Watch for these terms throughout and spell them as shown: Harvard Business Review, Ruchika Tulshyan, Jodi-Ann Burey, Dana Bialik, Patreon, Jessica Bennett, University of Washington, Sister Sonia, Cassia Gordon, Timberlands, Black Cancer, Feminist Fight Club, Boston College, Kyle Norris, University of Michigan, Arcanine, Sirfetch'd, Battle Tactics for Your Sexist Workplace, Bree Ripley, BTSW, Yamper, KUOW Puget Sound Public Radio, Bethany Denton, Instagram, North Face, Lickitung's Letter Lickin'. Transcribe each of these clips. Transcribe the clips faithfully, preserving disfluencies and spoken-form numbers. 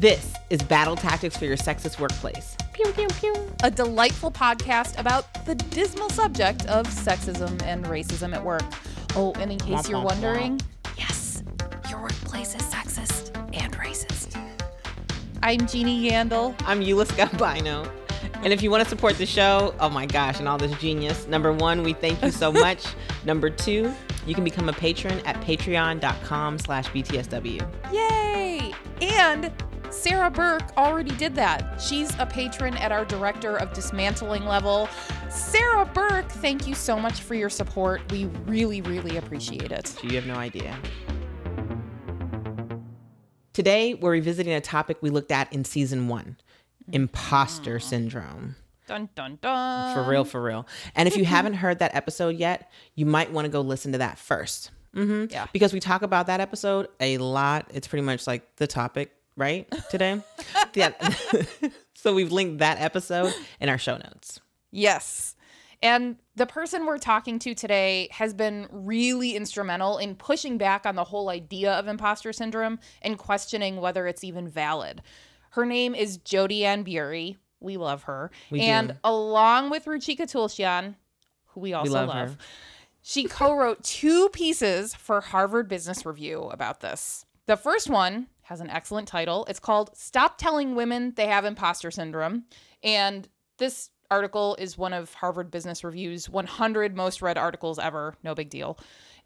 This is Battle Tactics for Your Sexist Workplace. Pew, pew, pew. A delightful podcast about the dismal subject of sexism and racism at work. Oh, and in case you're wondering, yes, your workplace is sexist and racist. I'm Jeannie Yandel. I'm Eulus Gabino. And if you want to support the show, oh my gosh, and all this genius, number one, we thank you so much. Number two, you can become a patron at patreon.com slash BTSW. Yay! And Sarah Burke already did that. She's a patron at our Director of Dismantling level. Sarah Burke, thank you so much for your support. We really, really appreciate it. You have no idea. Today, we're revisiting a topic we looked at in season one. Imposter syndrome. Dun, dun, dun. For real, for real. And if you haven't heard that episode yet, you might want to go listen to that first. Mm-hmm. Yeah. Because we talk about that episode a lot. It's pretty much like the topic, right? Today. Yeah. So we've linked that episode in our show notes. Yes. And the person we're talking to today has been really instrumental in pushing back on the whole idea of imposter syndrome and questioning whether it's even valid. Her name is Jodi-Ann Burey. We love her. We and do. Along with Ruchika Tulshyan, who we also we love, love she co-wrote two pieces for Harvard Business Review about this. The first one has an excellent title. It's called Stop Telling Women They Have Imposter Syndrome. And this article is one of Harvard Business Review's one hundred most read articles ever. No big deal.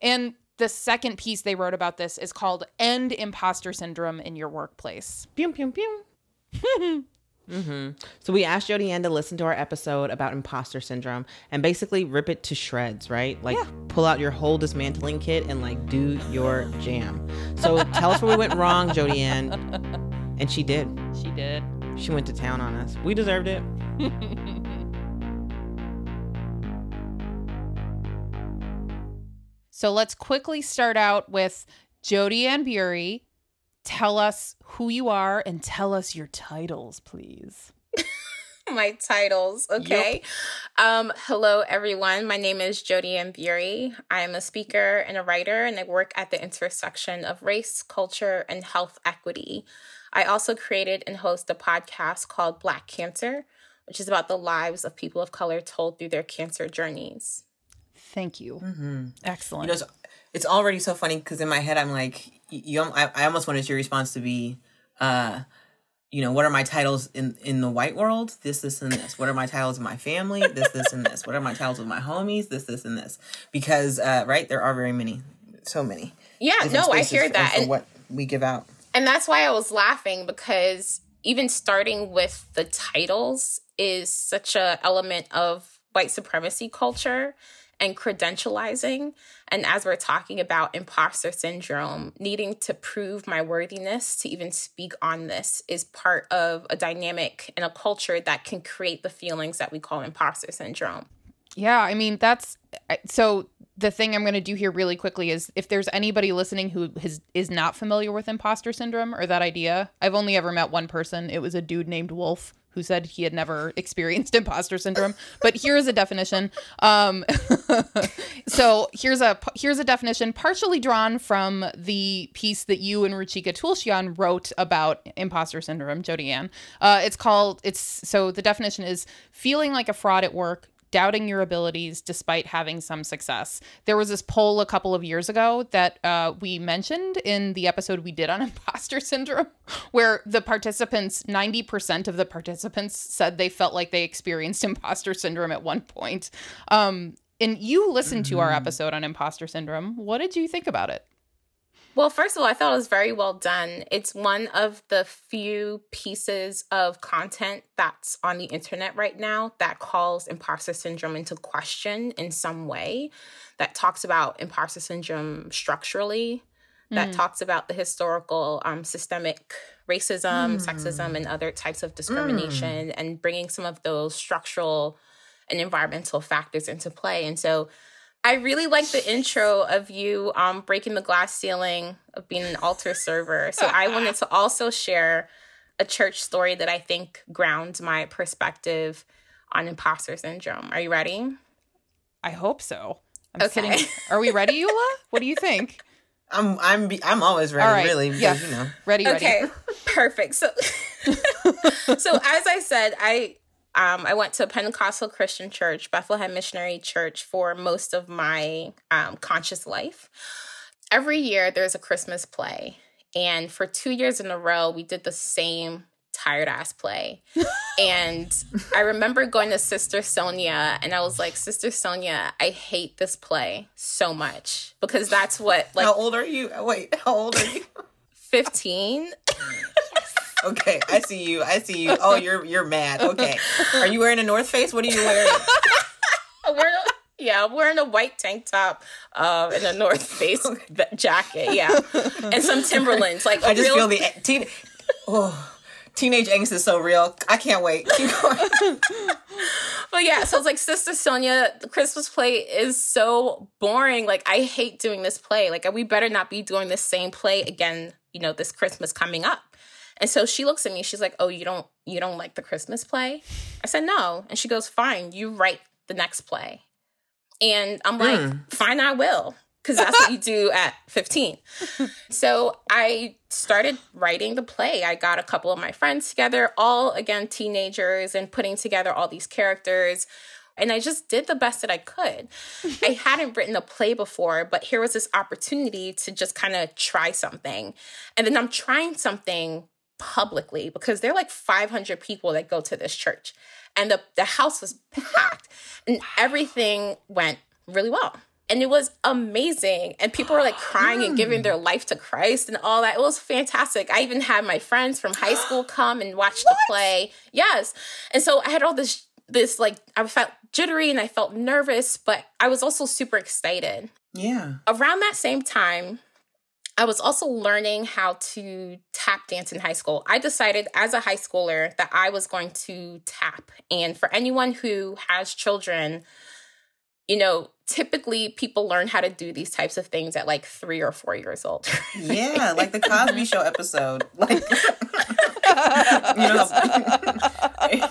And the second piece they wrote about this is called End Imposter Syndrome in Your Workplace. Pew, pew, pew. mm-hmm. So we asked Jodi-Ann to listen to our episode about imposter syndrome and basically rip it to shreds, right? Like yeah. Pull out your whole dismantling kit and like do your jam. So tell us where we went wrong, Jodi-Ann. And she did. She did. She went to town on us. We deserved it. So let's quickly start out with Jodi-Ann Burey. Tell us who you are and tell us your titles, please. My titles. Okay. Yep. Um, hello, everyone. My name is Jodi-Ann Burey. I am a speaker and a writer, and I work at the intersection of race, culture, and health equity. I also created and host a podcast called Black Cancer, which is about the lives of people of color told through their cancer journeys. Thank you. Mm-hmm. Excellent. You know, it's, it's already so funny because in my head, I'm like, You, I, I almost wanted your response to be, uh, you know, what are my titles in, in the white world? This, this, and this. What are my titles in my family? This, this, and this. What are my titles with my homies? This, this, and this. Because, uh, right, there are very many, so many. Yeah, no, I hear that. For, and, for what we give out. And that's why I was laughing, because even starting with the titles is such an element of white supremacy culture and credentializing. And as we're talking about imposter syndrome, needing to prove my worthiness to even speak on this is part of a dynamic and a culture that can create the feelings that we call imposter syndrome. Yeah, I mean, that's so the thing I'm going to do here really quickly is if there's anybody listening who is, is not familiar with imposter syndrome or that idea, I've only ever met one person. It was a dude named Wolf, who said he had never experienced imposter syndrome. But here's a definition. Um, so here's a here's a definition partially drawn from the piece that you and Ruchika Tulshyan wrote about imposter syndrome, Jodi-Ann. Uh, it's called, it's so the definition is feeling like a fraud at work, doubting your abilities despite having some success. There was this poll a couple of years ago that uh, we mentioned in the episode we did on imposter syndrome, where the participants, ninety percent of the participants said they felt like they experienced imposter syndrome at one point. Um, and you listened mm-hmm. to our episode on imposter syndrome. What did you think about it? Well, first of all, I thought it was very well done. It's one of the few pieces of content that's on the internet right now that calls imposter syndrome into question in some way, that talks about imposter syndrome structurally, mm. that talks about the historical um, systemic racism, mm. sexism, and other types of discrimination, mm. and bringing some of those structural and environmental factors into play. And so I really like the intro of you um, breaking the glass ceiling of being an altar server. So I wanted to also share a church story that I think grounds my perspective on imposter syndrome. Are you ready? I hope so. I'm okay. Sitting, are we ready, Eula? What do you think? I'm I'm I'm always ready, right. really. Yeah. You know. Ready, ready. Okay, perfect. So, so as I said, I um I went to Pentecostal Christian Church, Bethlehem Missionary Church, for most of my um, conscious life. Every year there's a Christmas play, and for two years in a row we did the same tired ass play. And I remember going to Sister Sonia, and I was like, Sister Sonia, I hate this play so much, because that's what, like, how old are you? Wait, how old are you? fifteen. Okay, I see you. I see you. Oh, you're you're mad. Okay, are you wearing a North Face? What are you wearing? We're yeah, I'm wearing a white tank top uh, and a North Face jacket. Yeah, and some Timberlands. Like I just real... feel the teen. Oh. Teenage angst is so real. I can't wait. Keep going. But yeah, so it's like, Sister Sonia, the Christmas play is so boring. Like, I hate doing this play. Like, we better not be doing this same play again, you know, this Christmas coming up. And so she looks at me. She's like, oh, you don't you don't like the Christmas play? I said, no. And she goes, fine, you write the next play. And I'm like, mm. fine, I will. Because that's what you do at fifteen. So I started writing the play. I got a couple of my friends together, all, again, teenagers, and putting together all these characters. And I just did the best that I could. I hadn't written a play before, but here was this opportunity to just kind of try something. And then I'm trying something publicly, because there are like five hundred people that go to this church. And the, the house was packed. And everything went really well. And it was amazing. And people were like crying and giving their life to Christ and all that. It was fantastic. I even had my friends from high school come and watch what? the play. Yes. And so I had all this, this like, I felt jittery and I felt nervous, but I was also super excited. Yeah. Around that same time, I was also learning how to tap dance in high school. I decided as a high schooler that I was going to tap. And for anyone who has children, you know, typically people learn how to do these types of things at like three or four years old. Yeah, like the Cosby Show episode. Like, you know.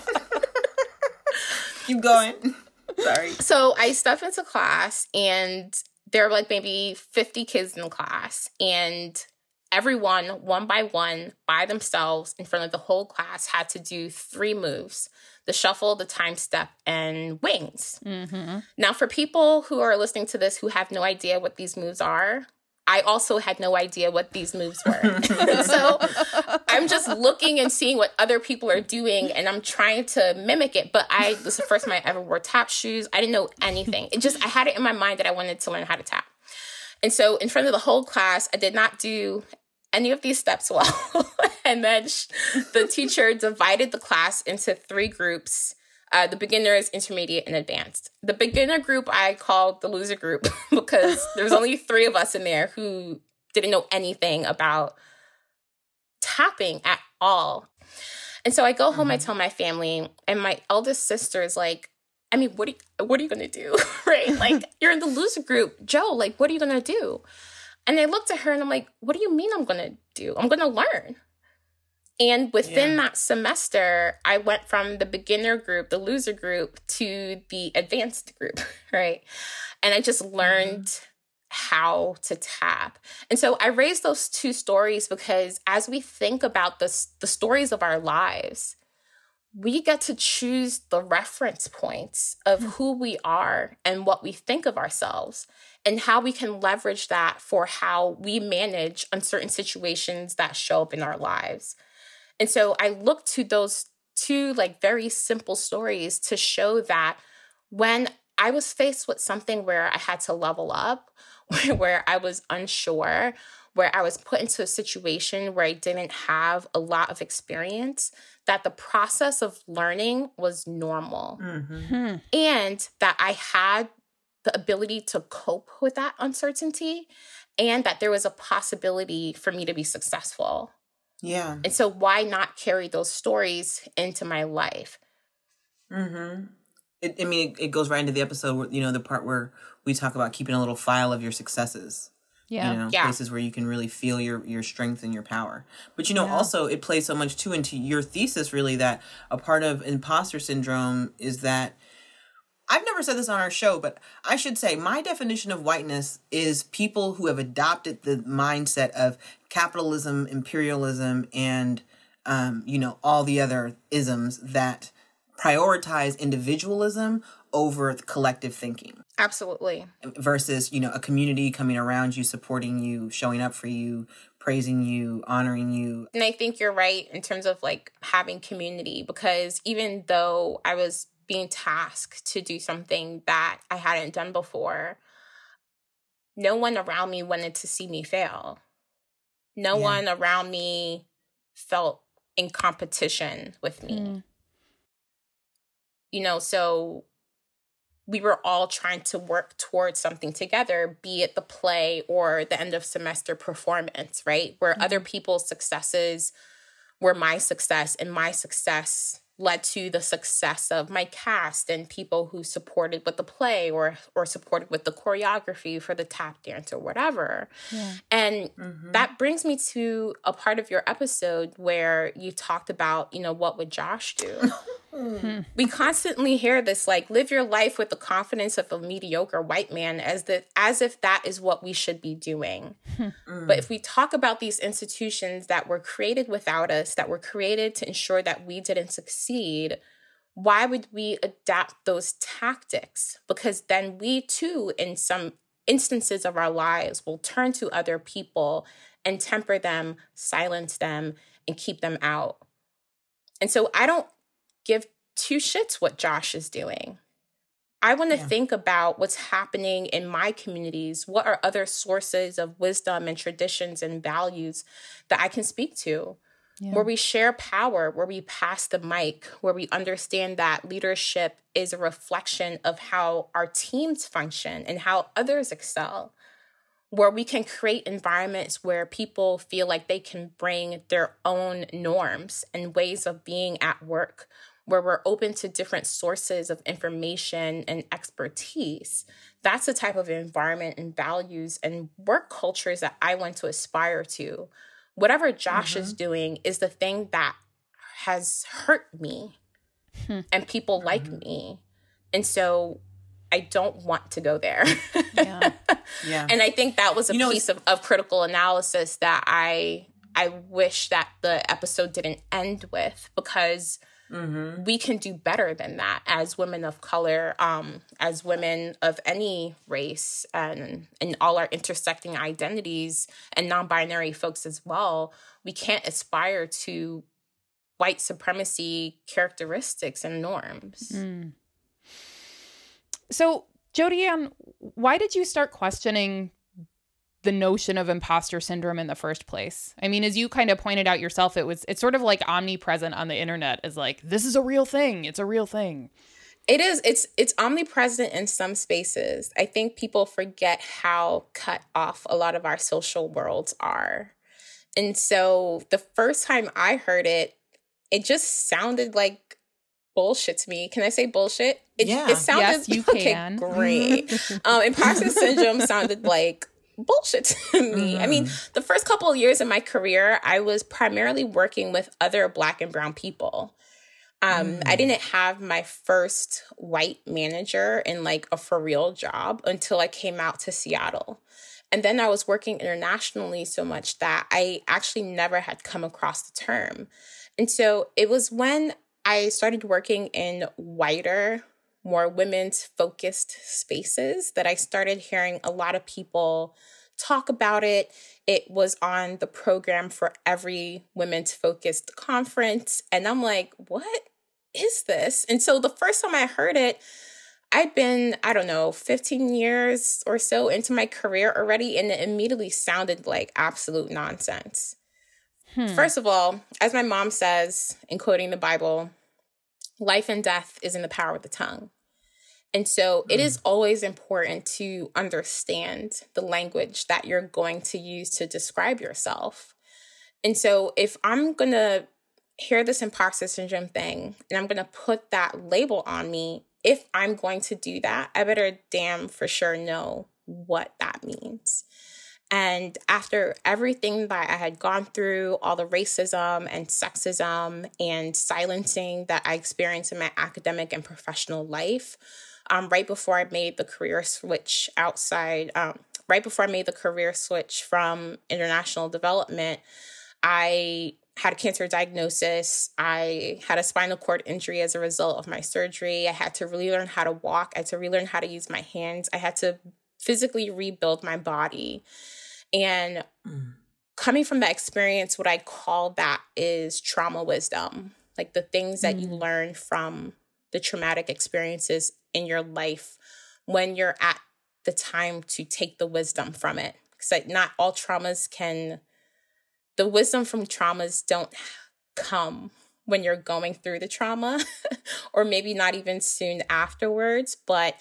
Keep going. Sorry. So I stepped into class, and there were like maybe fifty kids in the class, and everyone, one by one, by themselves, in front of the whole class, had to do three moves: the shuffle, the time step, and wings. Mm-hmm. Now, for people who are listening to this who have no idea what these moves are, I also had no idea what these moves were. So I'm just looking and seeing what other people are doing, and I'm trying to mimic it. But I this is the first time I ever wore tap shoes. I didn't know anything. It just, I had it in my mind that I wanted to learn how to tap. And so in front of the whole class, I did not do any of these steps well. And then sh- the teacher divided the class into three groups, uh, the beginners, intermediate, and advanced. The beginner group I called the loser group, because there's only three of us in there who didn't know anything about tapping at all. And so I go home, mm-hmm. I tell my family, and my eldest sister is like, I mean, what are you, what are you going to do? Right? Like, you're in the loser group. Joe, like, what are you going to do? And I looked at her and I'm like, what do you mean I'm going to do? I'm going to learn. And within yeah. that semester, I went from the beginner group, the loser group, to the advanced group, right? And I just learned mm. how to tap. And so I raised those two stories because as we think about the, the stories of our lives, we get to choose the reference points of who we are and what we think of ourselves, and how we can leverage that for how we manage uncertain situations that show up in our lives. And so I look to those two like very simple stories to show that when I was faced with something where I had to level up, where I was unsure, where I was put into a situation where I didn't have a lot of experience, that the process of learning was normal. Mm-hmm. And that I had the ability to cope with that uncertainty, and that there was a possibility for me to be successful. Yeah. And so why not carry those stories into my life? Mm-hmm. It, I mean, it, it goes right into the episode, where, you know, the part where we talk about keeping a little file of your successes. Yeah. You know, yeah. Places where you can really feel your, your strength and your power. But, you know, yeah. also it plays so much, too, into your thesis, really, that a part of imposter syndrome is that I've never said this on our show, but I should say my definition of whiteness is people who have adopted the mindset of capitalism, imperialism, and, um, you know, all the other isms that prioritize individualism over collective thinking. Absolutely. Versus, you know, a community coming around you, supporting you, showing up for you, praising you, honoring you. And I think you're right in terms of like having community, because even though I was being tasked to do something that I hadn't done before, no one around me wanted to see me fail. No yeah. one around me felt in competition with me. Mm. You know, so we were all trying to work towards something together, be it the play or the end of semester performance, right? Where mm-hmm. other people's successes were my success, and my success led to the success of my cast and people who supported with the play or or supported with the choreography for the tap dance or whatever. Yeah. And mm-hmm. that brings me to a part of your episode where you talked about, you know, what would Josh do? Mm-hmm. We constantly hear this, like, live your life with the confidence of a mediocre white man, as the as if that is what we should be doing. Mm-hmm. But if we talk about these institutions that were created without us, that were created to ensure that we didn't succeed, why would we adapt those tactics? Because then we too, in some instances of our lives, will turn to other people and temper them, silence them, and keep them out. And so I don't give two shits what Josh is doing. I want to yeah. think about what's happening in my communities. What are other sources of wisdom and traditions and values that I can speak to? Yeah. Where we share power, where we pass the mic, where we understand that leadership is a reflection of how our teams function and how others excel. Where we can create environments where people feel like they can bring their own norms and ways of being at work, where we're open to different sources of information and expertise. That's the type of environment and values and work cultures that I want to aspire to. Whatever Josh mm-hmm. is doing is the thing that has hurt me hmm. and people mm-hmm. like me. And so I don't want to go there. Yeah. Yeah. And I think that was a you know, piece of, of critical analysis that I I wish that the episode didn't end with, because mm-hmm. we can do better than that as women of color, um, as women of any race, and, and all our intersecting identities and non-binary folks as well. We can't aspire to white supremacy characteristics and norms. Mm. So, Jodi-Ann, why did you start questioning the notion of imposter syndrome in the first place? I mean, as you kind of pointed out yourself, it was it's sort of like omnipresent on the internet as like, this is a real thing. It's a real thing. It is. It's it's omnipresent in some spaces. I think people forget how cut off a lot of our social worlds are. And so the first time I heard it, it just sounded like bullshit to me. Can I say bullshit? It, yeah. It sounded yes, you okay, can. Great. um, imposter syndrome sounded like bullshit to me. Mm-hmm. I mean, the first couple of years of my career, I was primarily working with other Black and Brown people. Um, mm. I didn't have my first white manager in like a for real job until I came out to Seattle. And then I was working internationally so much that I actually never had come across the term. And so it was when I started working in whiter, more women's focused spaces that I started hearing a lot of people talk about it. It was on the program for every women's focused conference. And I'm like, what is this? And so the first time I heard it, I'd been, I don't know, fifteen years or so into my career already. And it immediately sounded like absolute nonsense. Hmm. First of all, as my mom says, in quoting the Bible, life and death is in the power of the tongue. And so it is always important to understand the language that you're going to use to describe yourself. And so if I'm going to hear this imposter syndrome thing and I'm going to put that label on me, if I'm going to do that, I better damn for sure know what that means. And after everything that I had gone through, all the racism and sexism and silencing that I experienced in my academic and professional life, um, right before I made the career switch outside, um, right before I made the career switch from international development, I had a cancer diagnosis. I had a spinal cord injury as a result of my surgery. I had to relearn how to walk. I had to relearn how to use my hands. I had to physically rebuild my body. And mm. coming from that experience, what I call that is trauma wisdom, like the things that mm. you learn from the traumatic experiences in your life when you're at the time to take the wisdom from it. Because like not all traumas can... The wisdom from traumas don't come when you're going through the trauma or maybe not even soon afterwards. But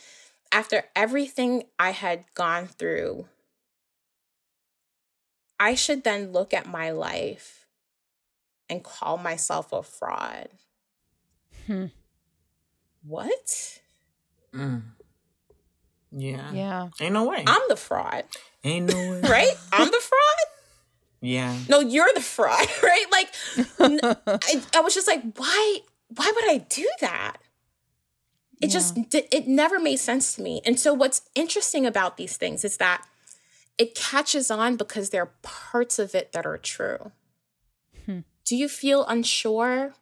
after everything I had gone through, I should then look at my life and call myself a fraud. Hmm. What? Mm. Yeah. Yeah. Ain't no way. I'm the fraud. Ain't no way. Right? I'm the fraud? Yeah. No, you're the fraud, right? Like, I, I was just like, why, why would I do that? It yeah. just, it never made sense to me. And so what's interesting about these things is that it catches on because there are parts of it that are true. Hmm. Do you feel unsure?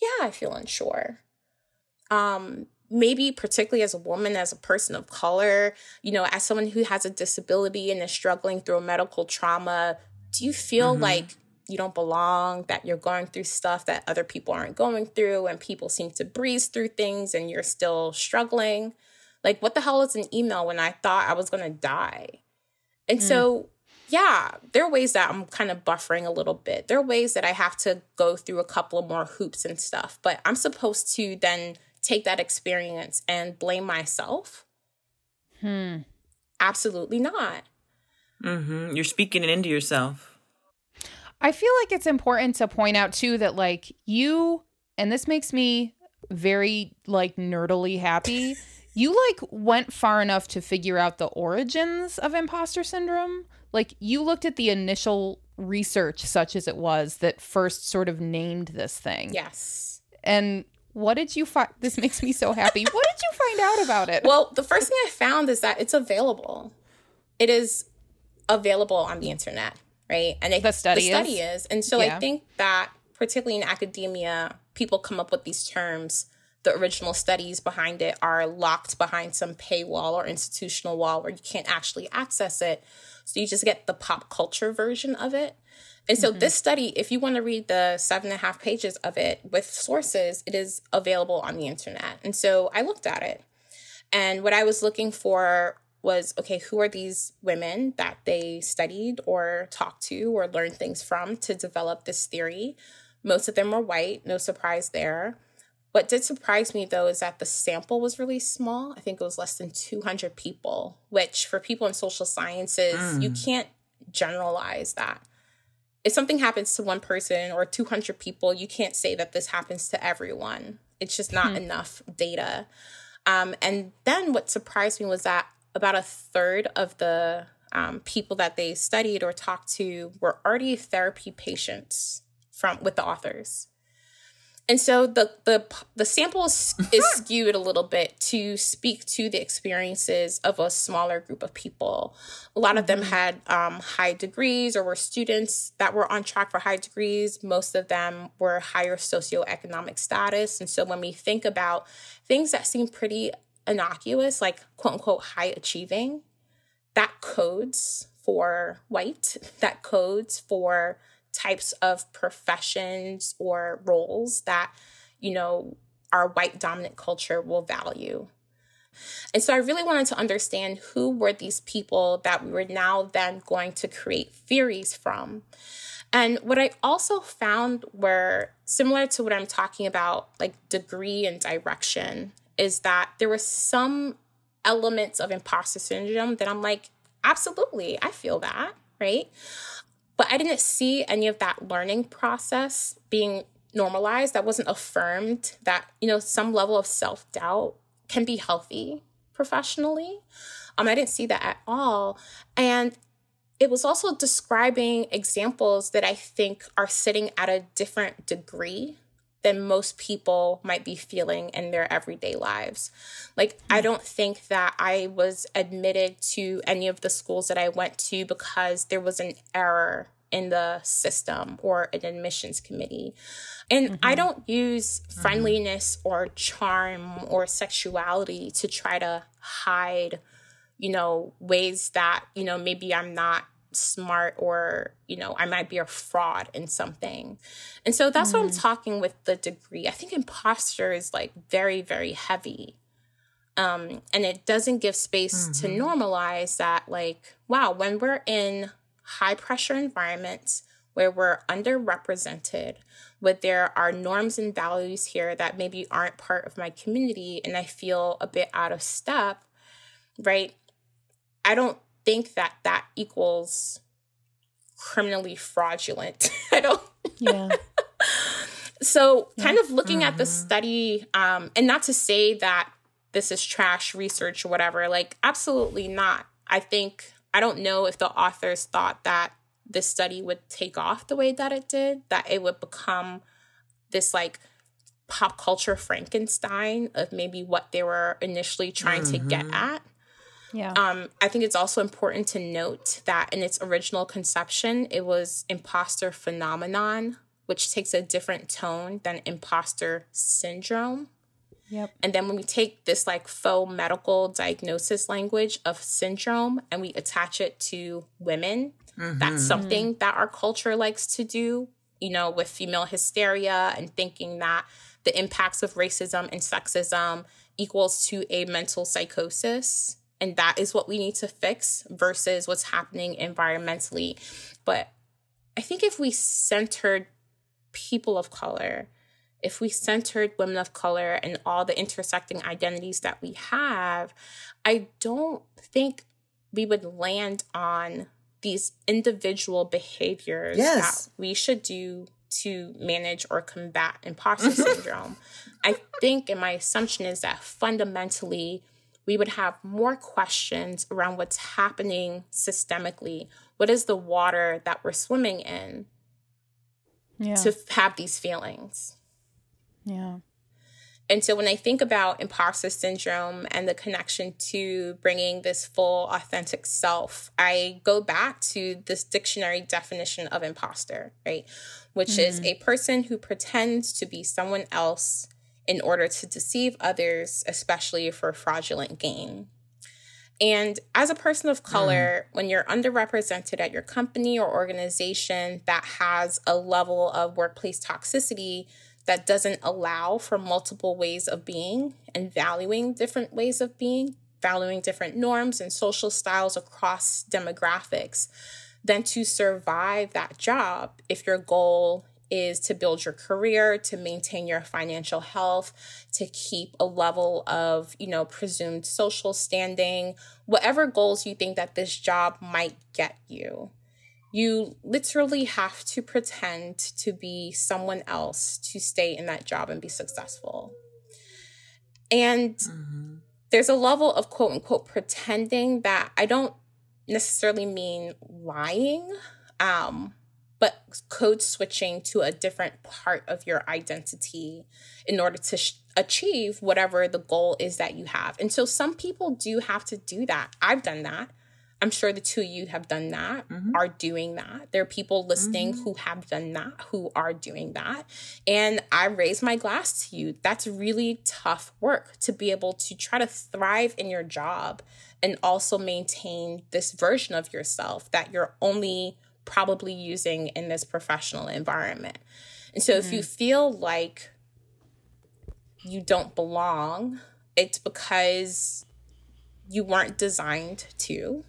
Yeah, I feel unsure. Um, maybe particularly as a woman, as a person of color, you know, as someone who has a disability and is struggling through a medical trauma, do you feel mm-hmm. like you don't belong, that you're going through stuff that other people aren't going through and people seem to breeze through things and you're still struggling? Like, what the hell is an email when I thought I was going to die? And mm. so, yeah, there are ways that I'm kind of buffering a little bit. There are ways that I have to go through a couple of more hoops and stuff, but I'm supposed to then take that experience and blame myself? Hmm. Absolutely not. Mm-hmm. You're speaking it into yourself. I feel like it's important to point out, too, that, like, you, and this makes me very, like, nerdily happy, you, like, went far enough to figure out the origins of imposter syndrome. Like, you looked at the initial research, such as it was, that first sort of named this thing. Yes. And... What did you find? This makes me so happy. What did you find out about it? Well, the first thing I found is that it's available. It is available on the internet, right? And I, the study, the study is. is. And so yeah. I think that particularly in academia, people come up with these terms. The original studies behind it are locked behind some paywall or institutional wall where you can't actually access it. So you just get the pop culture version of it. And so mm-hmm. this study, if you want to read the seven and a half pages of it with sources, it is available on the internet. And so I looked at it. And what I was looking for was, okay, who are these women that they studied or talked to or learned things from to develop this theory? Most of them were white. No surprise there. What did surprise me, though, is that the sample was really small. I think it was less than two hundred people, which for people in social sciences, mm. you can't generalize that. If something happens to one person or two hundred people, you can't say that this happens to everyone. It's just not mm-hmm. enough data. Um, and then what surprised me was that about a third of the um, people that they studied or talked to were already therapy patients from with the authors. And so the the, the sample is, is skewed a little bit to speak to the experiences of a smaller group of people. A lot of them had um, high degrees or were students that were on track for high degrees. Most of them were higher socioeconomic status. And so when we think about things that seem pretty innocuous, like quote unquote high achieving, that codes for white, that codes for types of professions or roles that, you know, our white dominant culture will value. And so I really wanted to understand who were these people that we were now then going to create theories from. And what I also found were similar to what I'm talking about, like degree and direction, is that there were some elements of imposter syndrome that I'm like, absolutely, I feel that, right? But I didn't see any of that learning process being normalized. That wasn't affirmed, that, you know, some level of self-doubt can be healthy professionally. Um, I didn't see that at all. And it was also describing examples that I think are sitting at a different degree than most people might be feeling in their everyday lives. Like, I don't think that I was admitted to any of the schools that I went to because there was an error in the system or an admissions committee. And mm-hmm. I don't use friendliness mm-hmm. or charm or sexuality to try to hide, you know, ways that, you know, maybe I'm not smart or, you know, I might be a fraud in something. And so that's mm-hmm. what I'm talking with the degree. I think imposter is like very, very heavy. Um, and it doesn't give space mm-hmm. to normalize that, like, wow, when we're in high pressure environments where we're underrepresented, but there are norms and values here that maybe aren't part of my community and I feel a bit out of step, right? I don't think that that equals criminally fraudulent. I don't. Yeah. So yeah. kind of looking mm-hmm. at the study, um, and not to say that this is trash research or whatever, like, absolutely not. I think I don't know if the authors thought that this study would take off the way that it did, that it would become this like pop culture Frankenstein of maybe what they were initially trying mm-hmm. to get at. Yeah. Um, I think it's also important to note that in its original conception, it was imposter phenomenon, which takes a different tone than imposter syndrome. Yep. And then when we take this like faux medical diagnosis language of syndrome and we attach it to women, mm-hmm. that's something that our culture likes to do, you know, with female hysteria and thinking that the impacts of racism and sexism equals to a mental psychosis. And that is what we need to fix versus what's happening environmentally. But I think if we centered people of color, if we centered women of color and all the intersecting identities that we have, I don't think we would land on these individual behaviors yes. that we should do to manage or combat imposter syndrome. I think, and my assumption is that fundamentally, we would have more questions around what's happening systemically. What is the water that we're swimming in yeah. to have these feelings? Yeah. And so when I think about imposter syndrome and the connection to bringing this full, authentic self, I go back to this dictionary definition of imposter, right? Which mm-hmm. is a person who pretends to be someone else in order to deceive others, especially for fraudulent gain. And as a person of color, mm. when you're underrepresented at your company or organization that has a level of workplace toxicity that doesn't allow for multiple ways of being and valuing different ways of being, valuing different norms and social styles across demographics, then to survive that job, if your goal is to build your career, to maintain your financial health, to keep a level of, you know, presumed social standing, whatever goals you think that this job might get you. You literally have to pretend to be someone else to stay in that job and be successful. And mm-hmm. there's a level of quote unquote pretending that I don't necessarily mean lying, um, but code switching to a different part of your identity in order to sh- achieve whatever the goal is that you have. And so some people do have to do that. I've done that. I'm sure the two of you have done that, mm-hmm. are doing that. There are people listening mm-hmm. who have done that, who are doing that. And I raise my glass to you. That's really tough work to be able to try to thrive in your job and also maintain this version of yourself that you're only probably using in this professional environment. And so mm-hmm. if you feel like you don't belong, it's because you weren't designed to.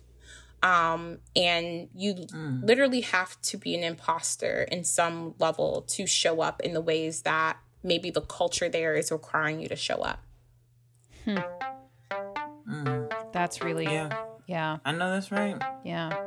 Um, and you mm. literally have to be an imposter in some level to show up in the ways that maybe the culture there is requiring you to show up. Hmm. Mm. That's really, yeah. yeah. I know that's right. Yeah.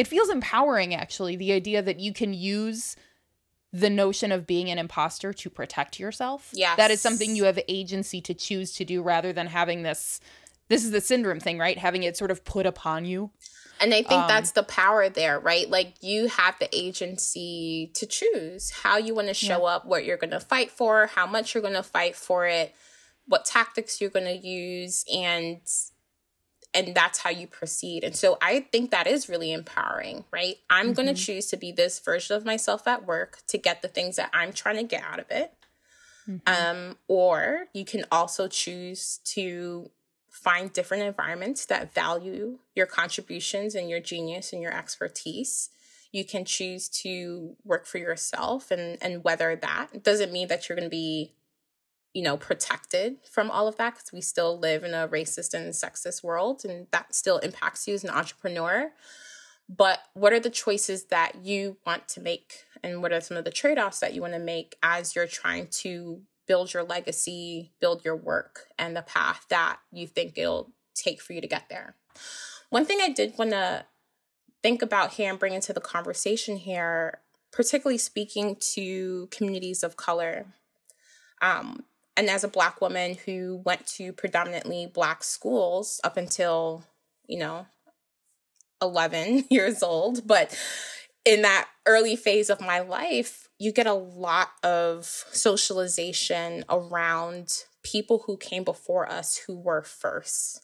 it feels empowering, actually, the idea that you can use the notion of being an imposter to protect yourself. Yes. That is something you have agency to choose to do rather than having this, this is the syndrome thing, right? Having it sort of put upon you. And I think um, that's the power there, right? Like, you have the agency to choose how you want to show yeah. up, what you're going to fight for, how much you're going to fight for it, what tactics you're going to use, and and that's how you proceed. And so I think that is really empowering, right? I'm mm-hmm. going to choose to be this version of myself at work to get the things that I'm trying to get out of it. Mm-hmm. Um, or you can also choose to find different environments that value your contributions and your genius and your expertise. You can choose to work for yourself and, and weather that. It doesn't mean that you're going to be, you know, protected from all of that, because we still live in a racist and sexist world, and that still impacts you as an entrepreneur. But what are the choices that you want to make, and what are some of the trade-offs that you want to make as you're trying to build your legacy, build your work, and the path that you think it'll take for you to get there. One thing I did want to think about here and bring into the conversation here, particularly speaking to communities of color, um, and as a Black woman who went to predominantly Black schools up until, you know, eleven years old, but in that early phase of my life, you get a lot of socialization around people who came before us who were first.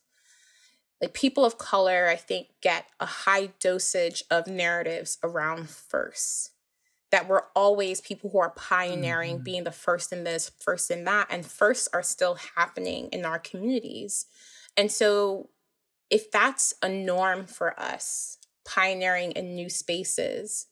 Like, people of color, I think, get a high dosage of narratives around first, that we're always people who are pioneering, mm-hmm. being the first in this, first in that, and firsts are still happening in our communities. And so if that's a norm for us, pioneering in new spaces,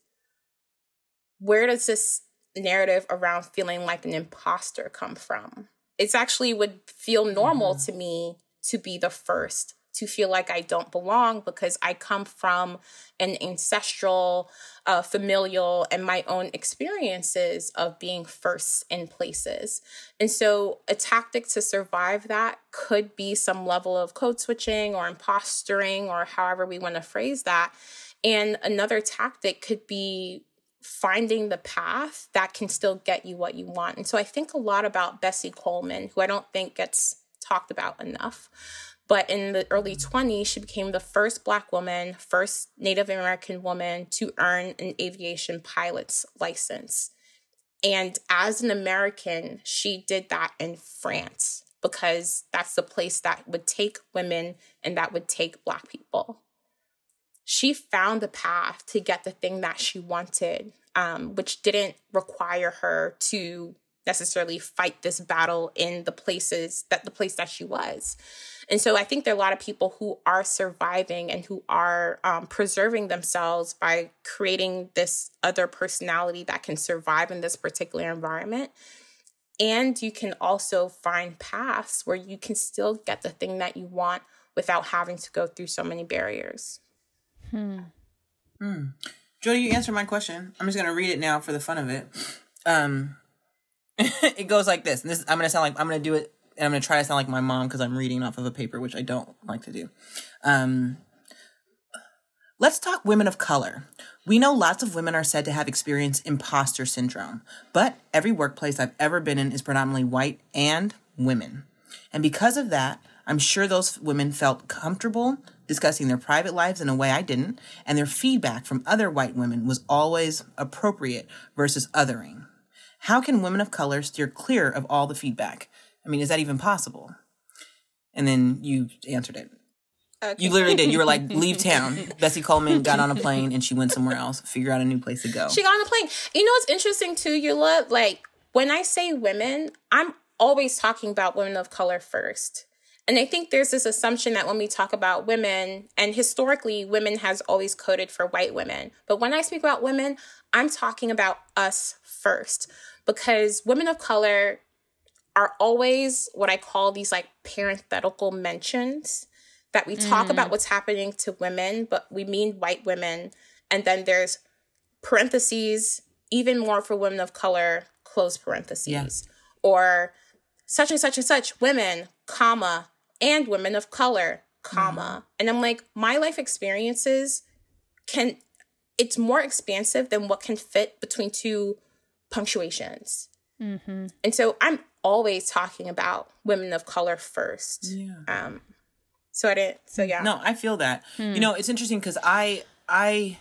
where does this narrative around feeling like an imposter come from? It's actually would feel normal mm-hmm. to me to be the first, to feel like I don't belong because I come from an ancestral, uh, familial, and my own experiences of being first in places. And so a tactic to survive that could be some level of code switching or impostering, or however we want to phrase that. And another tactic could be finding the path that can still get you what you want. And so I think a lot about Bessie Coleman, who I don't think gets talked about enough. But in the early twenties, she became the first Black woman, first Native American woman to earn an aviation pilot's license. And as an American, she did that in France, because that's the place that would take women and that would take Black people. She found the path to get the thing that she wanted, um, which didn't require her to necessarily fight this battle in the places that the place that she was. And so I think there are a lot of people who are surviving and who are um, preserving themselves by creating this other personality that can survive in this particular environment. And you can also find paths where you can still get the thing that you want without having to go through so many barriers. Hmm. Hmm. Jodi, you answered my question. I'm just going to read it now for the fun of it. Um, it goes like this. And this I'm going to sound like I'm going to do it. And I'm going to try to sound like my mom because I'm reading off of a paper, which I don't like to do. Um, let's talk women of color. We know lots of women are said to have experienced imposter syndrome, but every workplace I've ever been in is predominantly white and women. And because of that, I'm sure those women felt comfortable discussing their private lives in a way I didn't, and their feedback from other white women was always appropriate versus othering. How can women of color steer clear of all the feedback? I mean, is that even possible? And then you answered it. Okay. You literally did. You were like, leave town. Bessie Coleman got on a plane and she went somewhere else, figure out a new place to go. She got on a plane. You know what's interesting too, Eula? Like, when I say women, I'm always talking about women of color first. And I think there's this assumption that when we talk about women, and historically, women has always coded for white women. But when I speak about women, I'm talking about us first, because women of color are always what I call these like parenthetical mentions, that we talk mm. about what's happening to women, but we mean white women. And then there's parentheses, even more for women of color, close parentheses, yes. or such and such and such women, comma, and women of color, comma. Mm. And I'm like, my life experiences can it's more expansive than what can fit between two punctuations. Mm-hmm. And so I'm always talking about women of color first. Yeah. Um, so I didn't, so yeah. No, I feel that. Hmm. You know, it's interesting because I, I,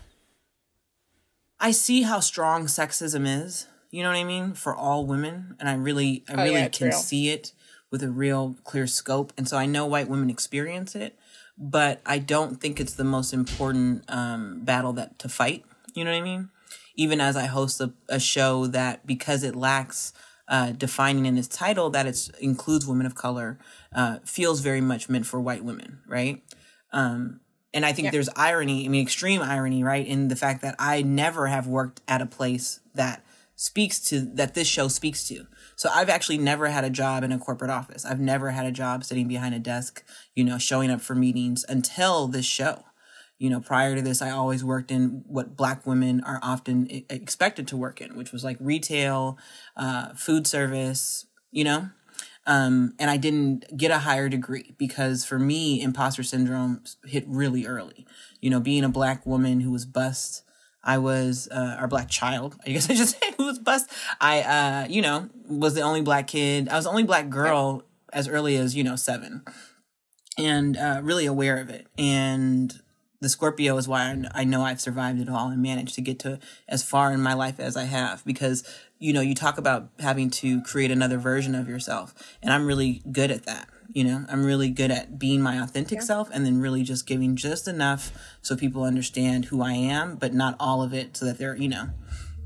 I see how strong sexism is, you know what I mean? For all women. And I really, I oh, really yeah, can real. see it with a real clear scope. And so I know white women experience it, but I don't think it's the most important um, battle that to fight. You know what I mean? Even as I host a, a show that, because it lacks uh, defining in its title that it includes women of color, uh, feels very much meant for white women, right? Um, and I think yeah. there's irony, I mean, extreme irony, right? In the fact that I never have worked at a place that speaks to, that this show speaks to. So I've actually never had a job in a corporate office. I've never had a job sitting behind a desk, you know, showing up for meetings until this show. You know, prior to this, I always worked in what Black women are often I- expected to work in, which was like retail, uh, food service, you know, um, and I didn't get a higher degree because for me, imposter syndrome hit really early. You know, being a Black woman who was bussed, I was, uh, or Black child, I guess I just said who was bussed. I, uh, you know, was the only Black kid. I was the only Black girl as early as, you know, seven, and uh, really aware of it. And the Scorpio is why I know I've survived it all and managed to get to as far in my life as I have, because, you know, you talk about having to create another version of yourself. And I'm really good at that. You know, I'm really good at being my authentic yeah. self and then really just giving just enough so people understand who I am, but not all of it so that they're, you know,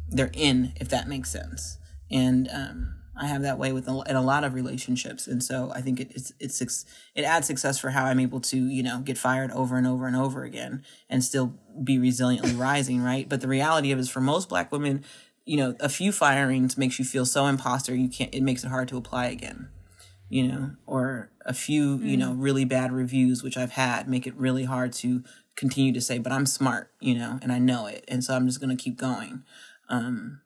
they're in, if that makes sense. And um, I have that way with a, in a lot of relationships. And so I think it, it's, it's, it adds success for how I'm able to, you know, get fired over and over and over again and still be resiliently rising. Right. But the reality of it is for most Black women, you know, a few firings makes you feel so imposter. You can't, it makes it hard to apply again, you know, or a few, mm-hmm. you know, really bad reviews, which I've had, make it really hard to continue to say, but I'm smart, you know, and I know it. And so I'm just going to keep going. Um,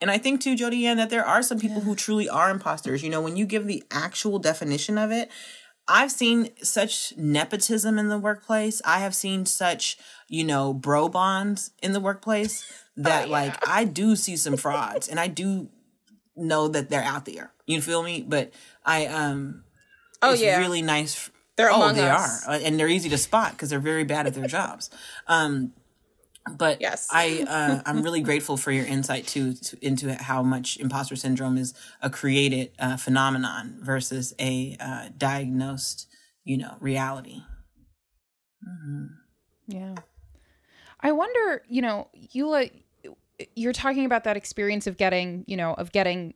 And I think, too, Jodi-Ann, that there are some people yeah. who truly are imposters. You know, when you give the actual definition of it, I've seen such nepotism in the workplace. I have seen such, you know, bro bonds in the workplace that, oh, yeah. like, I do see some frauds. And I do know that they're out there. You feel me? But I, um, oh, it's yeah. really nice. They're oh, among they us. are. And they're easy to spot because they're very bad at their jobs. Um But yes. I, uh, I'm really grateful for your insight, too, to, into how much imposter syndrome is a created uh, phenomenon versus a uh, diagnosed, you know, reality. Mm-hmm. Yeah. I wonder, you know, Eula, you're talking about that experience of getting, you know, of getting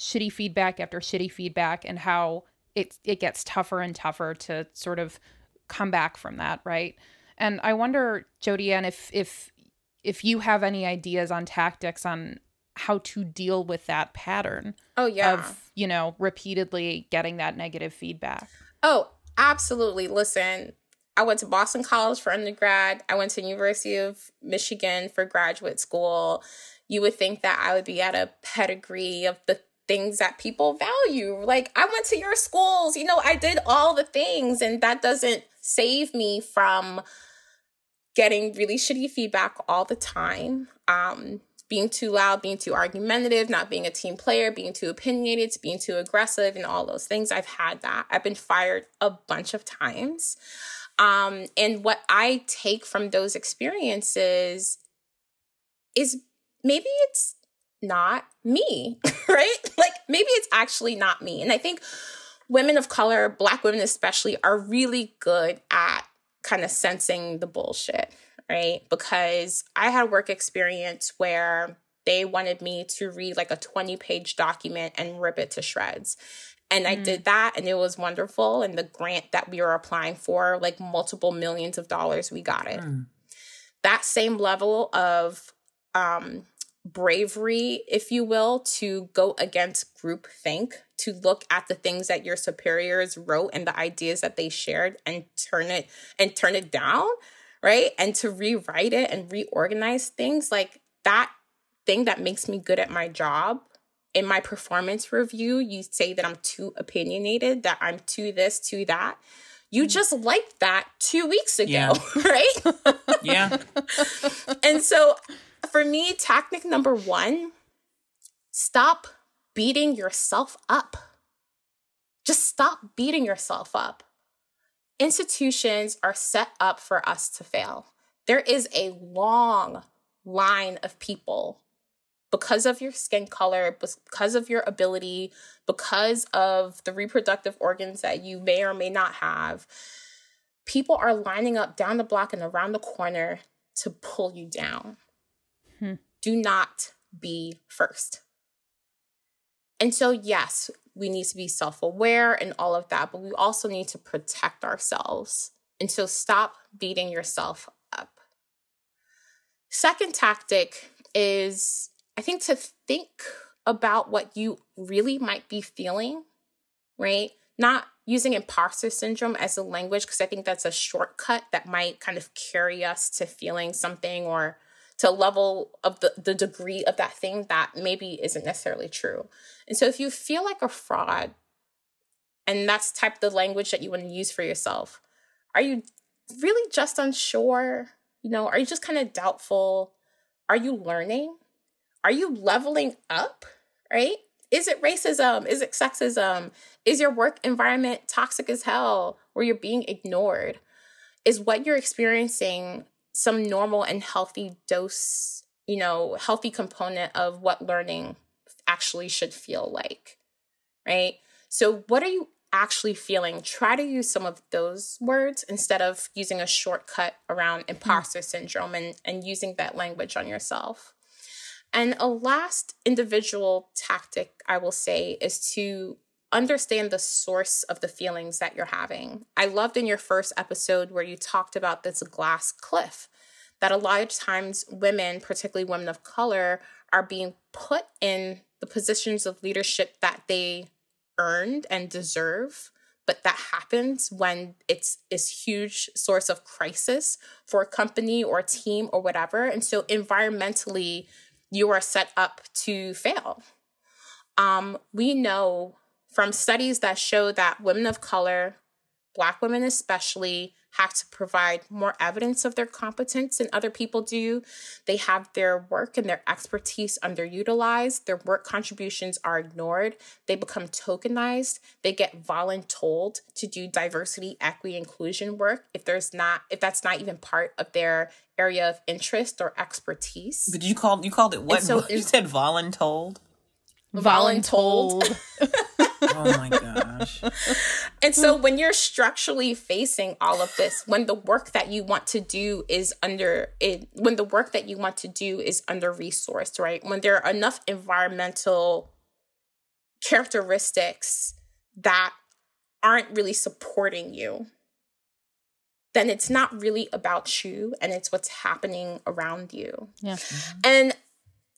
shitty feedback after shitty feedback and how it, it gets tougher and tougher to sort of come back from that, right? And I wonder, Jodi-Ann, if if if you have any ideas on tactics on how to deal with that pattern. Oh, yeah. Of, you know, repeatedly getting that negative feedback. Oh, absolutely. Listen, I went to Boston College for undergrad. I went to University of Michigan for graduate school. You would think that I would be at a pedigree of the things that people value. Like, I went to your schools, you know, I did all the things, and that doesn't save me from getting really shitty feedback all the time. Um, being too loud, being too argumentative, not being a team player, being too opinionated, being too aggressive, and all those things. I've had that. I've been fired a bunch of times. Um, and what I take from those experiences is maybe it's not me, right? Like, maybe it's actually not me. And I think women of color, Black women especially, are really good at kind of sensing the bullshit, right? Because I had a work experience where they wanted me to read like a twenty-page document and rip it to shreds. And mm. I did that, and it was wonderful. And the grant that we were applying for, like multiple millions of dollars, we got it. Mm. That same level of um bravery, if you will, to go against groupthink, to look at the things that your superiors wrote and the ideas that they shared and turn it and turn it down, right? And to rewrite it and reorganize things. Like, that thing that makes me good at my job. In my performance review, you say that I'm too opinionated, that I'm too this, too that. You just liked that two weeks ago, yeah. right? yeah. And so for me, tactic number one, stop beating yourself up. Just stop beating yourself up. Institutions are set up for us to fail. There is a long line of people because of your skin color, because of your ability, because of the reproductive organs that you may or may not have. People are lining up down the block and around the corner to pull you down. Hmm. Do not be first. And so, yes, we need to be self-aware and all of that, but we also need to protect ourselves. And so stop beating yourself up. Second tactic is, I think, to think about what you really might be feeling, right? Not using imposter syndrome as a language, because I think that's a shortcut that might kind of carry us to feeling something or to a level of the, the degree of that thing that maybe isn't necessarily true. And so if you feel like a fraud, and that's the type of the language that you want to use for yourself, are you really just unsure? You know, are you just kind of doubtful? Are you learning? Are you leveling up, right? Is it racism? Is it sexism? Is your work environment toxic as hell where you're being ignored? Is what you're experiencing some normal and healthy dose, you know, healthy component of what learning actually should feel like, right? So what are you actually feeling? Try to use some of those words instead of using a shortcut around imposter mm. syndrome and, and using that language on yourself. And a last individual tactic I will say is to understand the source of the feelings that you're having. I loved in your first episode where you talked about this glass cliff that a lot of times women, particularly women of color, are being put in the positions of leadership that they earned and deserve. But that happens when it's this huge source of crisis for a company or a team or whatever. And so environmentally, you are set up to fail. Um, we know from studies that show that women of color, Black women especially, have to provide more evidence of their competence than other people do. They have their work and their expertise underutilized. Their work contributions are ignored. They become tokenized. They get voluntold to do diversity, equity, inclusion work if there's not, if that's not even part of their area of interest or expertise. But you called you called it what? So you said voluntold. Voluntold. Oh my gosh. And so when you're structurally facing all of this, when the work that you want to do is under, it, when the work that you want to do is under-resourced, right? When there are enough environmental characteristics that aren't really supporting you, then it's not really about you and it's what's happening around you. Yeah. And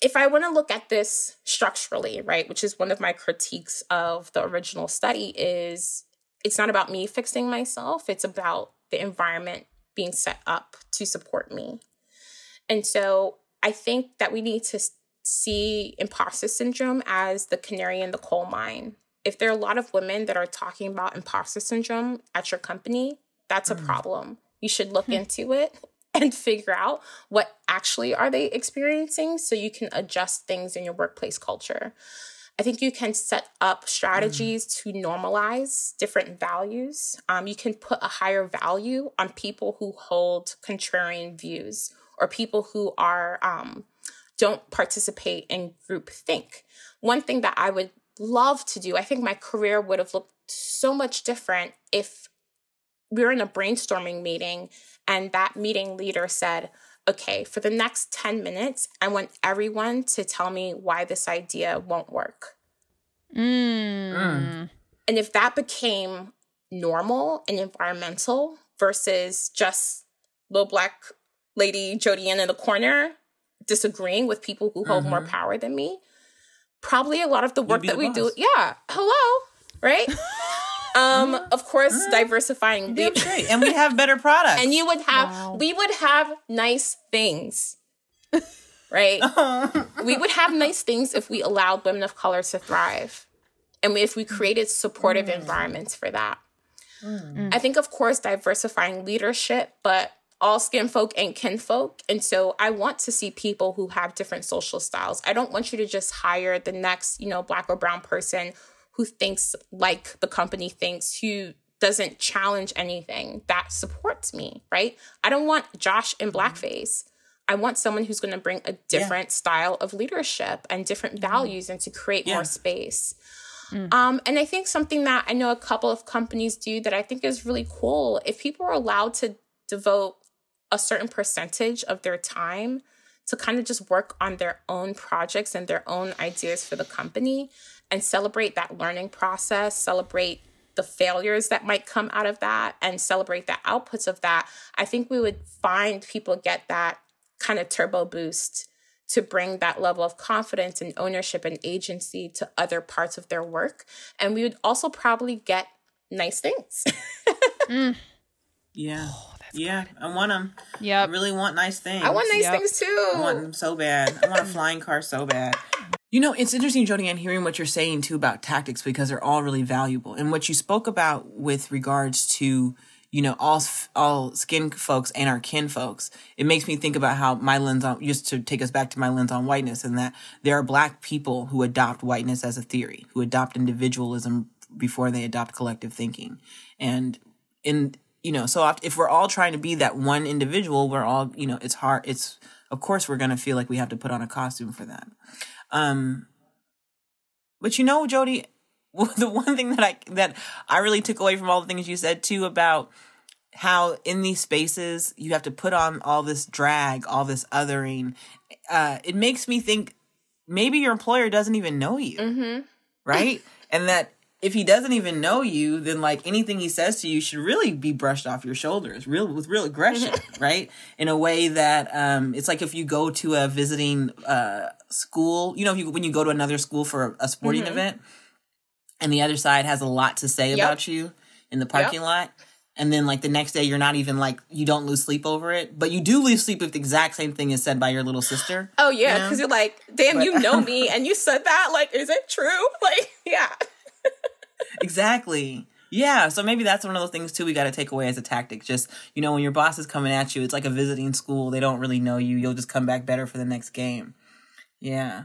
if I want to look at this structurally, right, which is one of my critiques of the original study, is it's not about me fixing myself. It's about the environment being set up to support me. And so I think that we need to see imposter syndrome as the canary in the coal mine. If there are a lot of women that are talking about imposter syndrome at your company, that's a problem. You should look into it and figure out what actually are they experiencing so you can adjust things in your workplace culture. I think you can set up strategies mm. to normalize different values. Um, you can put a higher value on people who hold contrarian views or people who are um, don't participate in groupthink. One thing that I would love to do, I think my career would have looked so much different if we were in a brainstorming meeting and that meeting leader said, okay, for the next ten minutes, I want everyone to tell me why this idea won't work. Mm. Mm. And if that became normal and environmental versus just little Black lady Jodi-Ann in the corner disagreeing with people who hold mm-hmm. more power than me, probably a lot of the work that the we boss. do. Yeah. Hello. Right? Um, of course, mm-hmm. diversifying. We, great. And we have better products. And you would have, wow. we would have nice things, right? We would have nice things if we allowed women of color to thrive. And if we created supportive mm. environments for that. Mm. I think, of course, diversifying leadership, but all skin folk and kin folk. And so I want to see people who have different social styles. I don't want you to just hire the next, you know, Black or brown person who thinks like the company thinks, who doesn't challenge anything that supports me, right? I don't want Josh in blackface. I want someone who's going to bring a different yeah. style of leadership and different values and to create yeah. more space. Mm. Um, and I think something that I know a couple of companies do that I think is really cool, if people are allowed to devote a certain percentage of their time to kind of just work on their own projects and their own ideas for the company and celebrate that learning process, celebrate the failures that might come out of that and celebrate the outputs of that, I think we would find people get that kind of turbo boost to bring that level of confidence and ownership and agency to other parts of their work. And we would also probably get nice things. mm. Yeah. Oh, that's yeah. Good. I want them. Yeah. I really want nice things. I want nice yep. things too. I want them so bad. I want a flying car so bad. You know, it's interesting, Jodi-Ann, hearing what you're saying too about tactics, because they're all really valuable. And what you spoke about with regards to, you know, all all skin folks and our kin folks, it makes me think about how my lens on, just to take us back to my lens on whiteness, and that there are Black people who adopt whiteness as a theory, who adopt individualism before they adopt collective thinking. And, in you know, so if we're all trying to be that one individual, we're all, you know, it's hard. It's, of course, we're going to feel like we have to put on a costume for that. Um, but, you know, Jodi, the one thing that I that I really took away from all the things you said, too, about how in these spaces you have to put on all this drag, all this othering, uh, it makes me think maybe your employer doesn't even know you, mm-hmm. right? And that if he doesn't even know you, then, like, anything he says to you should really be brushed off your shoulders real with real aggression, right? In a way that um, it's like if you go to a visiting uh, school, you know, if you, when you go to another school for a, a sporting mm-hmm. event, and the other side has a lot to say yep. about you in the parking yep. lot. And then, like, the next day, you're not even, like, you don't lose sleep over it. But you do lose sleep if the exact same thing is said by your little sister. Oh, yeah, because you know? You're like, damn, but, you know me, and you said that? Like, is it true? Like, yeah. Exactly. Yeah, so maybe that's one of those things, too, we got to take away as a tactic. Just, you know, when your boss is coming at you, it's like a visiting school. They don't really know you. You'll just come back better for the next game. Yeah.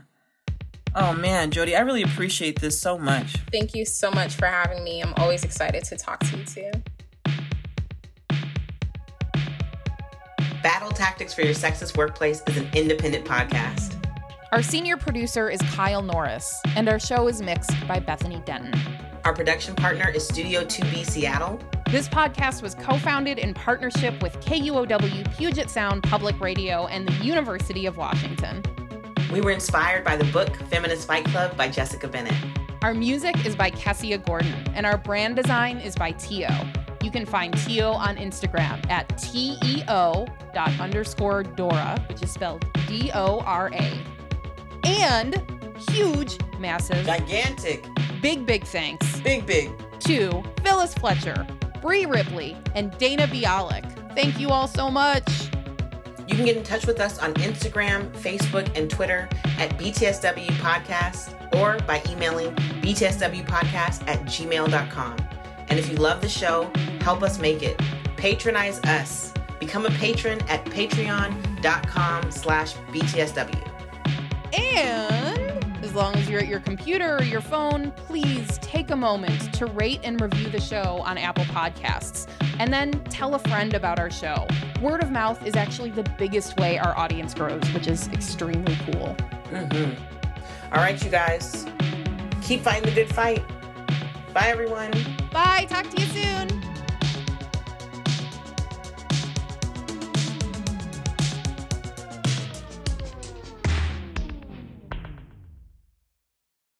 Oh, man, Jodi, I really appreciate this so much. Thank you so much for having me. I'm always excited to talk to you, too. Battle Tactics for Your Sexist Workplace is an independent podcast. Our senior producer is Kyle Norris, and our show is mixed by Bethany Denton. Our production partner is Studio two B Seattle. This podcast was co-founded in partnership with K U O W Puget Sound Public Radio and the University of Washington. We were inspired by the book Feminist Fight Club by Jessica Bennett. Our music is by Cassia Gordon, and our brand design is by Teo. You can find Teo on Instagram at T E O dot underscore Dora, which is spelled D O R A. And huge, massive, gigantic, big, big thanks. Big, big. To Phyllis Fletcher, Bree Ripley, and Dana Bialik. Thank you all so much. You can get in touch with us on Instagram, Facebook, and Twitter at B T S W Podcast or by emailing btswpodcast at gmail dot com. And if you love the show, help us make it. Patronize us. Become a patron at patreon.com slash BTSW. And as long as you're at your computer or your phone, please take a moment to rate and review the show on Apple Podcasts. And then tell a friend about our show. Word of mouth is actually the biggest way our audience grows, which is extremely cool. Mm-hmm. All right, you guys. Keep fighting the good fight. Bye, everyone. Bye. Talk to you soon.